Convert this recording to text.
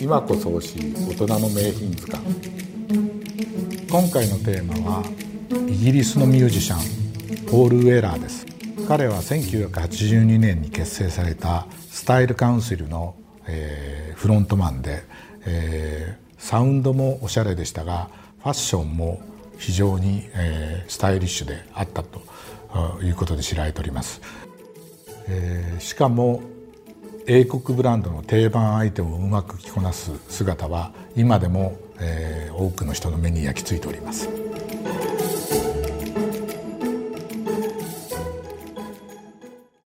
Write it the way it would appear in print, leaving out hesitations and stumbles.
今こそ惜しい大人の名品図鑑。今回のテーマはイギリスのミュージシャンポール・ウェラーです。彼は1982年に結成されたスタイルカウンシルの、フロントマンで、サウンドもおしゃれでしたがファッションも非常に、スタイリッシュであったということで知られております。しかも英国ブランドの定番アイテムをうまく着こなす姿は今でも、多くの人の目に焼き付いております。